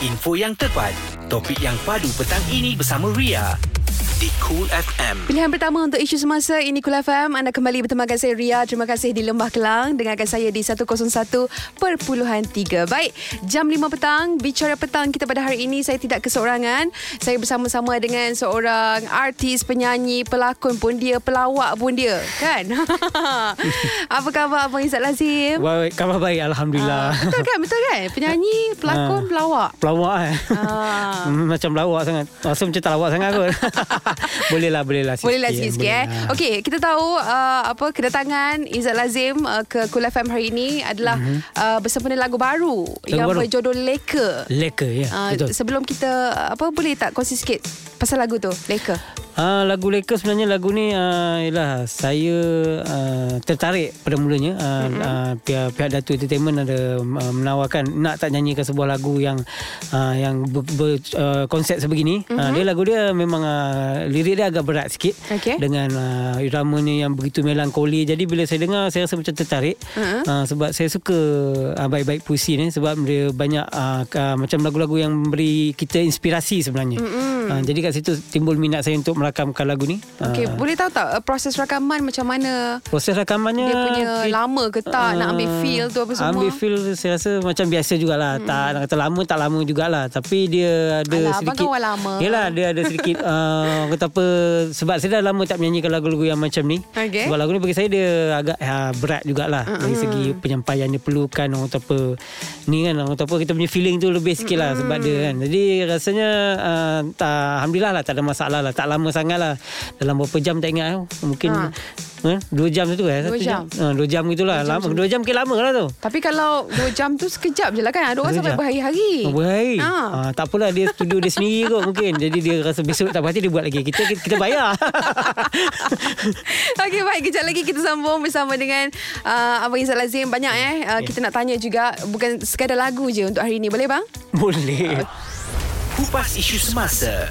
info yang tepat, topik yang padu petang ini bersama Ria di Kool FM. Pilihan pertama untuk isu semasa ini Kool FM. Anda kembali bertemu dengan saya Ria. Terima kasih di Lembah Kelang. Dengarkan saya di 101.3. Baik, jam 5 petang. Bicara petang kita pada hari ini, saya tidak keseorangan. Saya bersama-sama dengan seorang artis, penyanyi, pelakon pun dia, pelawak pun dia, kan? Apa khabar Abang Ezad Lazim? Baik, khabar baik, Alhamdulillah. Betul kan? Penyanyi, pelakon, pelawak. Macam pelawak sangat. Rasa macam tak lawak sangat kot. Bolehlah sikit-sikit. Okey, kita tahu kedatangan Ezad Lazim ke Kool FM hari ini adalah bersempena lagu baru berjudul Lecker. Lecker, ya. Sebelum kita boleh tak kongsi sikit pasal lagu tu, Lecker? Lagu Lecker sebenarnya lagu ni ialah saya tertarik pada mulanya. Pihak Datuk Entertainment ada menawarkan nak tak nyanyikan sebuah lagu yang konsep sebegini. Dia lagu dia memang lirik dia agak berat sikit, dengan iramanya yang begitu melankoli. Jadi bila saya dengar, saya rasa macam tertarik. Sebab saya suka baik-baik puisi ni, sebab dia banyak macam lagu-lagu yang memberi kita inspirasi sebenarnya. Jadi kat situ timbul minat saya untuk rakamkan lagu ni. Boleh tahu tak proses rakaman macam mana? Proses rakamannya dia punya lama ke tak, nak ambil feel tu apa semua? Ambil feel saya rasa macam biasa jugalah. Tak nak kata lama, tak lama jugalah, tapi dia ada sedikit. Yalah, dia ada sedikit sebab saya dah lama tak menyanyikan lagu-lagu yang macam ni. Sebab lagu ni bagi saya dia agak berat jugalah dari segi penyampaian dia perlukan kita punya feeling tu lebih sikit lah sebab dia kan. Jadi rasanya Alhamdulillah lah, tak ada masalah lah, tak lama sangat lah. Dalam berapa jam tak ingat tau. Mungkin 2 jam tu kan? 2 jam. 2 jam gitulah. 2 jam ke lama lah tu. Tapi kalau 2 jam tu sekejap je lah kan. Ada orang sampai berhari-hari. Tak apalah, dia studio dia sendiri kot mungkin. Jadi dia rasa besok tak berhati dia buat lagi. Kita bayar. Okey, baik. Kejap lagi kita sambung bersama dengan Abang Ezad Lazim. Banyak kita nak tanya juga. Bukan sekadar lagu je untuk hari ni. Boleh bang? Boleh. Kupas isu semasa.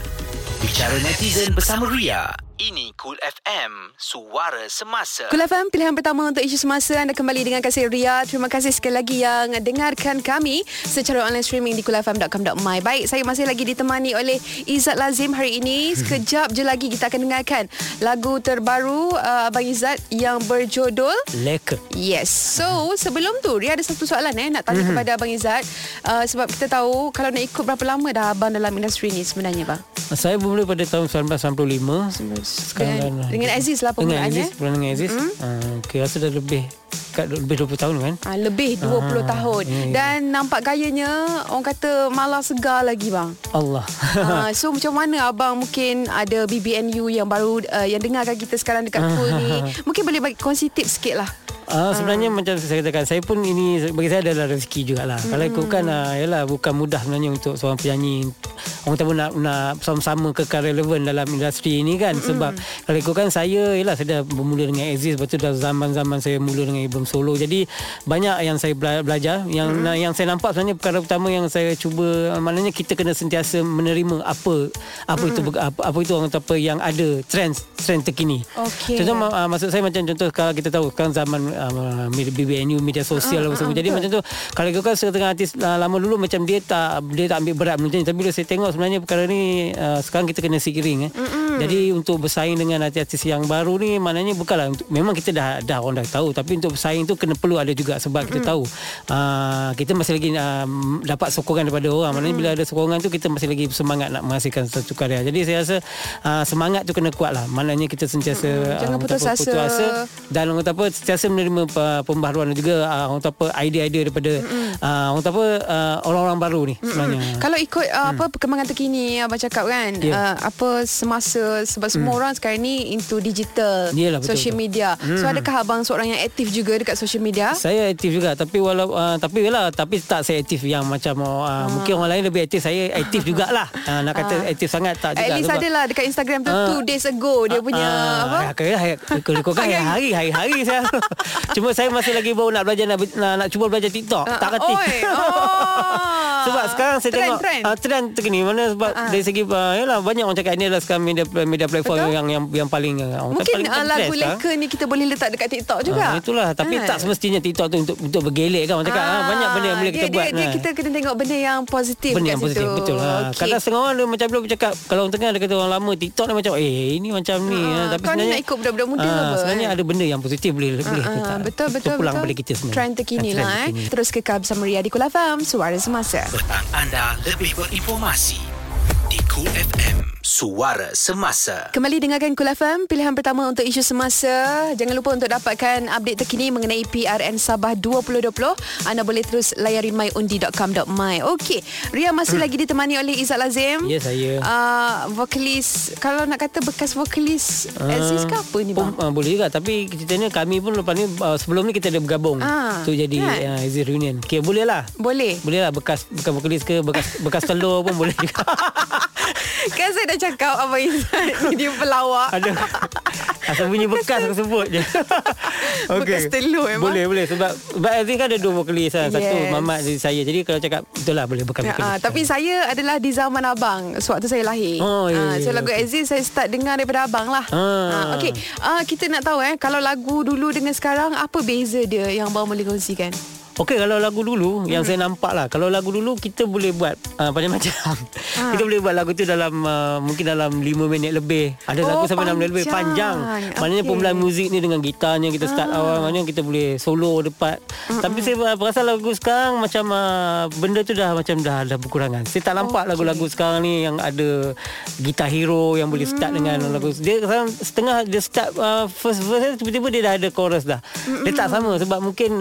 Bicara netizen bersama Ria. Ini Kool FM, suara semasa. Kool FM, pilihan pertama untuk isu semasa. Anda kembali dengan saya Ria. Terima kasih sekali lagi yang dengarkan kami secara online streaming di koolfm.com.my. Baik, saya masih lagi ditemani oleh Ezad Lazim hari ini. Sekejap je lagi kita akan dengarkan lagu terbaru Abang Ezad yang berjudul Lecker. Yes. So, sebelum tu Ria ada satu soalan nak tanya kepada Abang Ezad. Sebab kita tahu kalau nak ikut berapa lama dah abang dalam industri ni sebenarnya bang? Saya bermula pada tahun 1995. Dengan Aziz lah penggunaannya. Dengan Aziz. Rasa dah lebih 20 tahun kan? Lebih 20 tahun. Dan nampak gayanya, orang kata malah segar lagi bang. Allah. So macam mana abang mungkin ada BBNU yang baru yang dengarkan kita sekarang dekat Kool ni, mungkin boleh bagi kongsi tips sikit lah. Sebenarnya macam saya katakan, saya pun ini bagi saya adalah rezeki jugalah. Kalau ikutkan yalah, bukan mudah sebenarnya untuk seorang penyanyi. Orang tahu nak sama-sama kekal relevan dalam industri ini kan. Sebab kalau ikutkan saya, yalah, saya dah bermula dengan Aziz. Lepas tu dah zaman-zaman saya mula dengan Ibom Solo. Jadi banyak yang saya belajar. Yang saya nampak sebenarnya perkara pertama yang saya cuba, maknanya kita kena sentiasa menerima apa itu yang ada trend terkini. Contoh maksud saya macam contoh, kalau kita tahu sekarang zaman BBNU, media sosial apa semua. Jadi macam tu, kalau ikutkan setengah artis lama dulu macam dia tak ambil berat macam ni. Tapi bila saya tengok sebenarnya perkara ni sekarang kita kena sikiring. Jadi untuk bersaing dengan artis-artis yang baru ni, maknanya bukanlah memang kita dah orang dah tahu, tapi untuk bersaing tu kena perlu ada juga. Sebab kita tahu kita masih lagi dapat sokongan daripada orang. Maknanya bila ada sokongan tu, kita masih lagi semangat nak menghasilkan satu karya. Jadi saya rasa semangat tu kena kuat lah. Maknanya kita sentiasa jangan putus asa. Dan orang kata sentiasa menerima pembaharuan juga, idea-idea daripada orang-orang baru ni sebenarnya. Kalau ikut perkembangan terkini abang cakap kan, semasa, sebab semua orang sekarang ni into digital. Yalah, betul, social media. So adakah abang seorang yang aktif juga dekat social media? Saya aktif juga, tapi tak saya aktif yang macam mungkin orang lain lebih aktif. Saya aktif jugalah. Nak kata aktif sangat tak juga. At least adalah dekat Instagram tu 2 days ago dia punya hari-hari saya. Cuma saya masih lagi baru nak belajar, nak cuba belajar TikTok. Tak aktif. Sebab sekarang saya trend terkini mana sebab dari segi yalah, banyak orang cakap ni adalah sekarang media media platform yang paling mungkin lagu Lecker ni kita boleh letak dekat TikTok juga. Itulah, tapi tak semestinya TikTok tu untuk bergelek kan. Orang cakap banyak benda yang boleh kita buat. Dia kita kena tengok benda yang positif kat situ. Betul. Kadang setengah orang dia macam belum bercakap, kalau orang tengah dia kata orang lama TikTok dia macam ini macam ni, tapi sebenarnya nak ikut budak-budak muda apa. Sebenarnya ada benda yang positif boleh letak. Betul. Pulang balik kita semua. Trend terkini lah. Terus kekal bersama Ria di Kool FM, Suara Semasa. Tentang anda lebih berinformasi di Kool FM, Suara Semasa. Kembali dengarkan Kool FM, pilihan pertama untuk isu semasa. Jangan lupa untuk dapatkan update terkini mengenai PRN Sabah 2020. Anda boleh terus layari myundi.com.my. Okey, Ria masih lagi ditemani oleh Ezad Lazim. Ya, saya. Vokalis, kalau nak kata bekas vokalis Aziz ke apa ni bang? Boleh juga, tapi ceritanya kami pun lepas ni sebelum ni kita ada bergabung. So jadi Aziz Reunion. Okey, boleh lah. Boleh lah bekas vokalis ke bekas telur pun boleh juga. Kan saya dah cakap Abang Ezad dia pelawak. Aduh, asal bunyi bekas aku sebut je. Bekas telur memang boleh sebab Aziz kan ada dua vokalis lah. Satu mamat dari saya, jadi kalau cakap betul lah boleh bekas vokalis. Tapi saya adalah di zaman abang, sewaktu saya lahir. So lagu Aziz saya start dengar daripada abang lah. Okay, kita nak tahu kalau lagu dulu dengan sekarang apa beza dia yang abang boleh kongsikan? Okey, kalau lagu dulu yang saya nampak lah, kalau lagu dulu kita boleh buat macam-macam. Kita boleh buat lagu tu dalam mungkin dalam 5 minit lebih. Ada lagu sampai 6 minit lebih panjang. Maknanya pemulaan muzik ni dengan gitarnya kita start awal, maknanya kita boleh solo depan. Tapi saya perasa lagu sekarang macam benda tu dah macam dah berkurangan. Saya tak nampak lagu-lagu sekarang ni yang ada gitar hero yang boleh start dengan lagu. Dia setengah dia start first verse tiba-tiba dia dah ada chorus dah. Dia tak sama sebab mungkin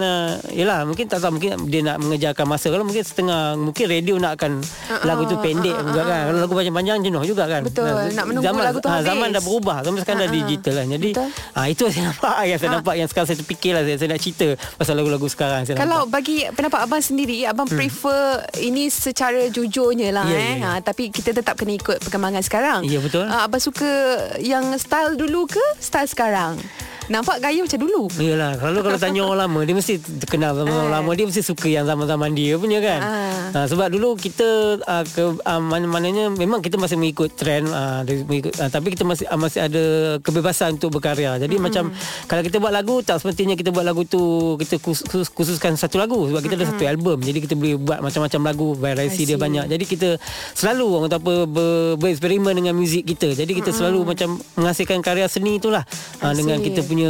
mungkin tak tahu, mungkin dia nak mengejarkan masa. Kalau mungkin setengah, mungkin radio nak akan lagu tu pendek juga kan. Kalau lagu panjang-panjang jenuh juga kan. Betul, nak menunggu zaman, lagu tu habis. Zaman dah berubah, zaman sekarang dah digital kan. Jadi itu saya nampak, yang saya nampak, yang sekarang saya terfikir lah, saya nak cerita pasal lagu-lagu sekarang saya. Kalau nampak, bagi pendapat abang sendiri, abang prefer ini secara jujurnya lah. Tapi kita tetap kena ikut perkembangan sekarang. Ya, betul. Abang suka yang style dulu ke style sekarang? Nampak gaya macam dulu. Yalah, kalau tanya orang lama, dia mesti kenal sama orang lama, dia mesti suka yang zaman-zaman dia punya kan. Sebab dulu kita mana-mananya memang kita masih mengikut trend, tapi kita masih ada kebebasan untuk berkarya. Jadi macam kalau kita buat lagu, tak semestinya kita buat lagu tu kita khususkan satu lagu, sebab kita ada satu album. Jadi kita boleh buat macam-macam lagu, variasi dia banyak. Jadi kita selalu orang kata apa bereksperimen dengan muzik kita. Jadi kita selalu macam menghasilkan karya seni itulah dengan kita punya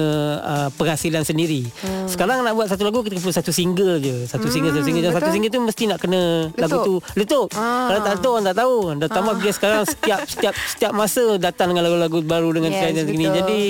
penghasilan sendiri. Sekarang nak buat satu lagu kita perlu satu single je. Satu single tu mesti nak kena letup. Lagu tu letup. Kalau tak letup orang tak tahu. Dah tambah bila sekarang setiap masa datang dengan lagu-lagu baru dengan trend dan gini. Jadi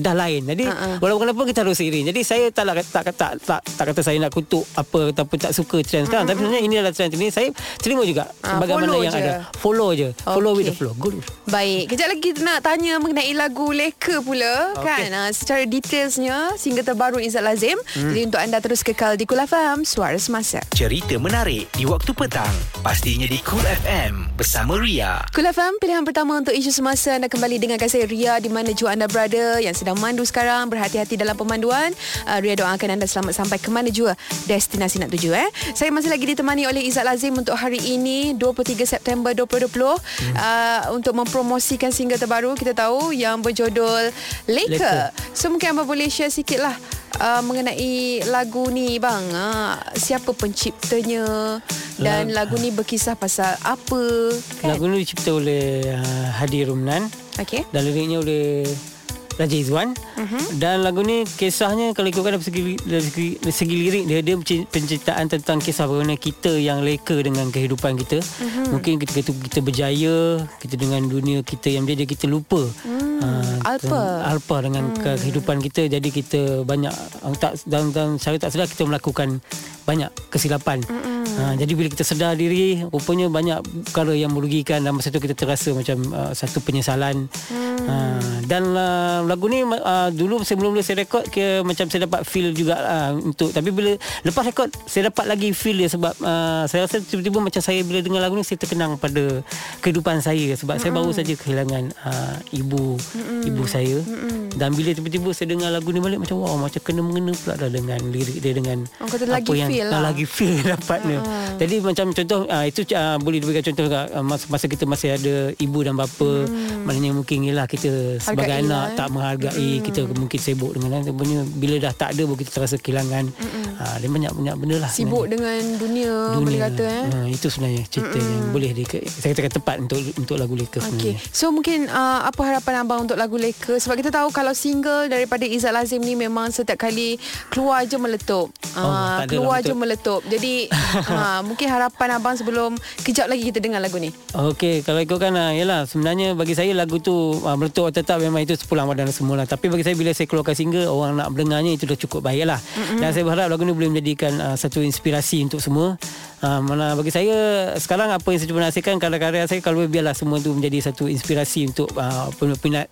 dah lain. Jadi walaupun kenapa kita harus seiring. Jadi saya tak kata saya nak kutuk apa ataupun tak suka trend sekarang, tapi sebenarnya ini adalah trend ini. Saya terima juga bagaimana yang ada. Follow je. Follow with the flow. Good. Baik. Kejap lagi nak tanya mengenai lagu Lecker pula kan. Secara detailsnya single terbaru Ezad Lazim. Jadi untuk anda terus kekal di Kool FM, Suara Semasa. Cerita menarik di waktu petang, pastinya di Kool FM bersama Ria. Kool FM, pilihan pertama untuk isu semasa. Anda kembali dengarkan saya Ria di mana jua anda berada. Yang sedang mandu sekarang, berhati-hati dalam pemanduan. Ria doakan anda selamat sampai ke mana jua destinasi nak tuju. Saya masih lagi ditemani oleh Ezad Lazim untuk hari ini 23 September 2020 untuk mempromosikan single terbaru kita tahu yang berjudul Lecker. So mungkin abang boleh share sikit lah mengenai lagu ni bang. Siapa penciptanya dan lagu ni berkisah pasal apa kan? Lagu ni dicipta oleh Hadi Rumnan, dan liriknya oleh Raja Izwan. Dan lagu ni kisahnya kalau ikutkan dari segi lirik dia penceritaan tentang kisah bagaimana kita yang leka dengan kehidupan kita. Mungkin kita berjaya, kita dengan dunia kita yang dia kita lupa alpa dengan kehidupan kita. Jadi kita banyak dalam cara tak sedar kita melakukan banyak kesilapan. Jadi bila kita sedar diri, rupanya banyak perkara yang merugikan dan masa tu kita terasa macam satu penyesalan. Dan lagu ni dulu sebelum saya rekod macam saya dapat feel juga untuk, tapi bila lepas rekod saya dapat lagi feel dia sebab saya rasa tiba-tiba macam saya bila dengar lagu ni saya terkenang pada kehidupan saya sebab saya baru saja kehilangan ibu saya. Dan bila tiba-tiba saya dengar lagu ni balik macam wow, macam kena mengena pula dah dengan lirik dia dengan orang kata apa lagi yang feel dapat ni. Jadi macam contoh itu boleh diberikan contoh masa kita masih ada ibu dan bapa, maknanya mungkin ialah kita sebagai hargai anak tak menghargai, kita mungkin sibuk dengan punya, bila dah tak ada baru kita terasa kehilangan. Dia banyak-banyak benda lah sibuk sebenarnya dengan dunia boleh kata itu sebenarnya cerita yang boleh saya katakan tepat untuk lagu Lecker sebenarnya. So mungkin apa harapan abang untuk lagu Lecker, sebab kita tahu kalau single daripada Ezad Lazim ni memang setiap kali keluar je meletup. Jadi mungkin harapan abang sebelum kejap lagi kita dengar lagu ni. Okey, kalau ikutkan yalah sebenarnya bagi saya lagu tu meletup atau tak memang itu sepulang badan semula. Tapi bagi saya bila saya keluarkan single, orang nak mendengarnya itu dah cukup baiklah. Dan saya berharap lagu ni boleh menjadikan satu inspirasi untuk semua. Mana bagi saya sekarang apa yang saya cuba nasihatkan, karya-karya saya kalau biarlah semua tu menjadi satu inspirasi untuk peminat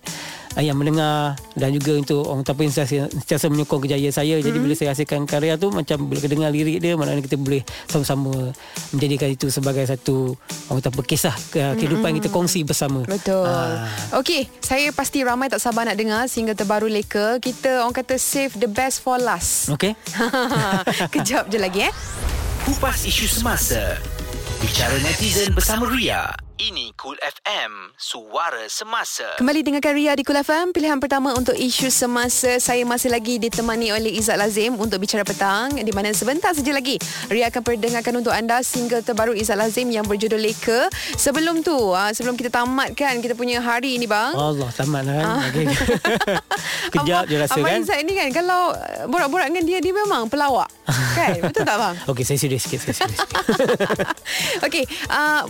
yang mendengar dan juga untuk orang tanpa instansi sentiasa menyokong kejayaan saya. Jadi bila saya hasilkan karya tu, macam bila kita dengar lirik dia, maknanya kita boleh sama-sama menjadikan itu sebagai satu orang tanpa kisah kehidupan kita kongsi bersama. Betul. Okey, saya pasti ramai tak sabar nak dengar single terbaru Lecker. Kita orang kata save the best for last. Okey. Kejap je lagi Kupas isu semasa. Bicara netizen bersama Ria. Ini Kool FM, suara semasa. Kembali dengarkan Ria di Kool FM, pilihan pertama untuk isu semasa. Saya masih lagi ditemani oleh Ezad Lazim untuk Bicara Petang, di mana sebentar saja lagi Ria akan perdengarkan untuk anda single terbaru Ezad Lazim yang berjudul Lecker. Sebelum tu, sebelum kita tamatkan kita punya hari ini bang. Allah, tamat lah kan. Kejap je rasa kan. Abang Ezad ni kan, kalau borak-borak dengan dia, dia memang pelawak. Kan? Betul tak bang? Okey, saya serius sikit. Okey,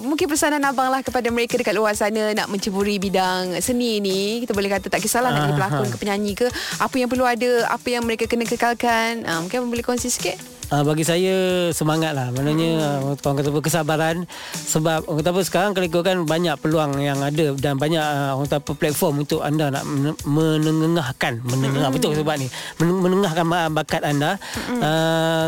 mungkin pesanan abang lah kepada mereka dekat luar sana nak menceburi bidang seni ni, kita boleh kata tak kisahlah nak jadi pelakon ke penyanyi ke, apa yang perlu ada, apa yang mereka kena kekalkan, mungkin boleh kongsi sikit. Bagi saya semangat lah, maknanya orang kata apa, kesabaran. Sebab orang kata apa, sekarang kalau ikutkan banyak peluang yang ada dan banyak orang kata apa, platform untuk anda nak menengahkan betul sebab ni menengahkan bakat anda.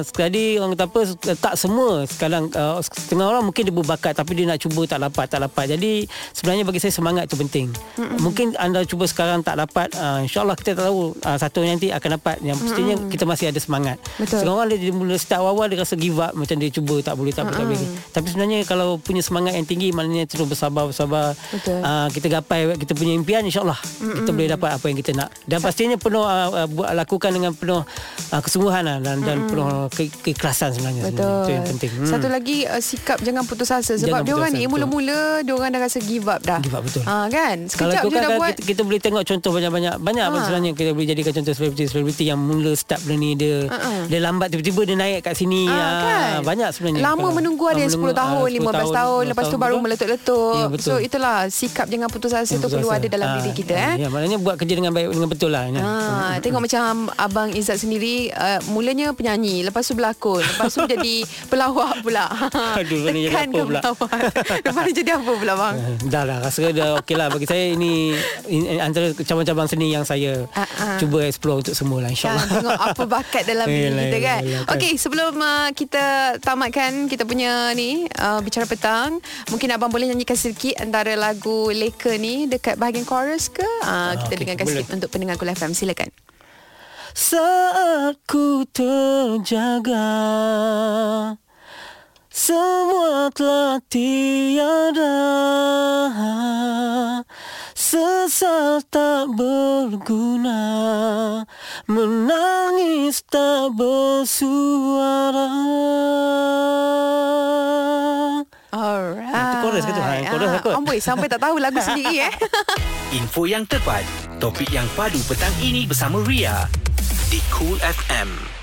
Sekali orang kata apa, tak semua sekarang setengah orang mungkin dia berbakat tapi dia nak cuba tak dapat. Jadi sebenarnya bagi saya semangat tu penting. Mungkin anda cuba sekarang tak dapat, insyaAllah kita tak tahu satu nanti akan dapat. Yang pastinya kita masih ada semangat. Setengah orang dia mula start awal dia rasa give up, macam dia cuba tak boleh. Tapi sebenarnya kalau punya semangat yang tinggi, maknanya terus bersabar. Kita gapai kita punya impian, insyaAllah kita boleh dapat apa yang kita nak. Dan pastinya penuh lakukan dengan penuh kesungguhan dan penuh keikhlasan sebenarnya. Betul. Itu yang penting. Satu lagi sikap jangan putus asa, sebab diorang ni mula-mula diorang dah rasa give up betul. Kan sekejap je dah buat. Kita boleh tengok contoh banyak apa sebenarnya kita boleh jadikan contoh selebriti yang mula start benda ni dia lambat, tiba-tiba dia naik kat sini. Kan? Banyak sebenarnya. Lama menunggu ada yang 10 tahun, 15 tahun, lepas tu baru meletup-letup. Ya, so itulah sikap jangan putus asa tu perlu ada dalam diri kita. Ya, maknanya buat kerja dengan baik, dengan betul lah. Tengok macam abang Ezad sendiri, mulanya penyanyi, lepas tu berlakon, lepas tu jadi pelawak pula. Tekan ke pelawak. Lepas ni jadi apa pula bang? Dah rasa dah okey lah. Bagi saya ini antara cabang-cabang seni yang saya cuba explore untuk semua lah, insyaAllah. Tengok apa bakat dalam diri kita kan. Okey, sebelum kita tamatkan kita punya ni Bicara Petang, mungkin abang boleh nyanyikan sedikit antara lagu Lecker ni dekat bahagian chorus ke? Kita dengarkan sedikit untuk pendengar Kool FM, silakan. Saat ku terjaga, semua telah tiada, sesal tak berguna, menangis tak bersuara. Alright. Itu chorus ke tu? Chorus aku. Amboi, sampai tak tahu lagu sendiri. Info yang tepat, topik yang padu petang ini bersama Ria di Kool FM.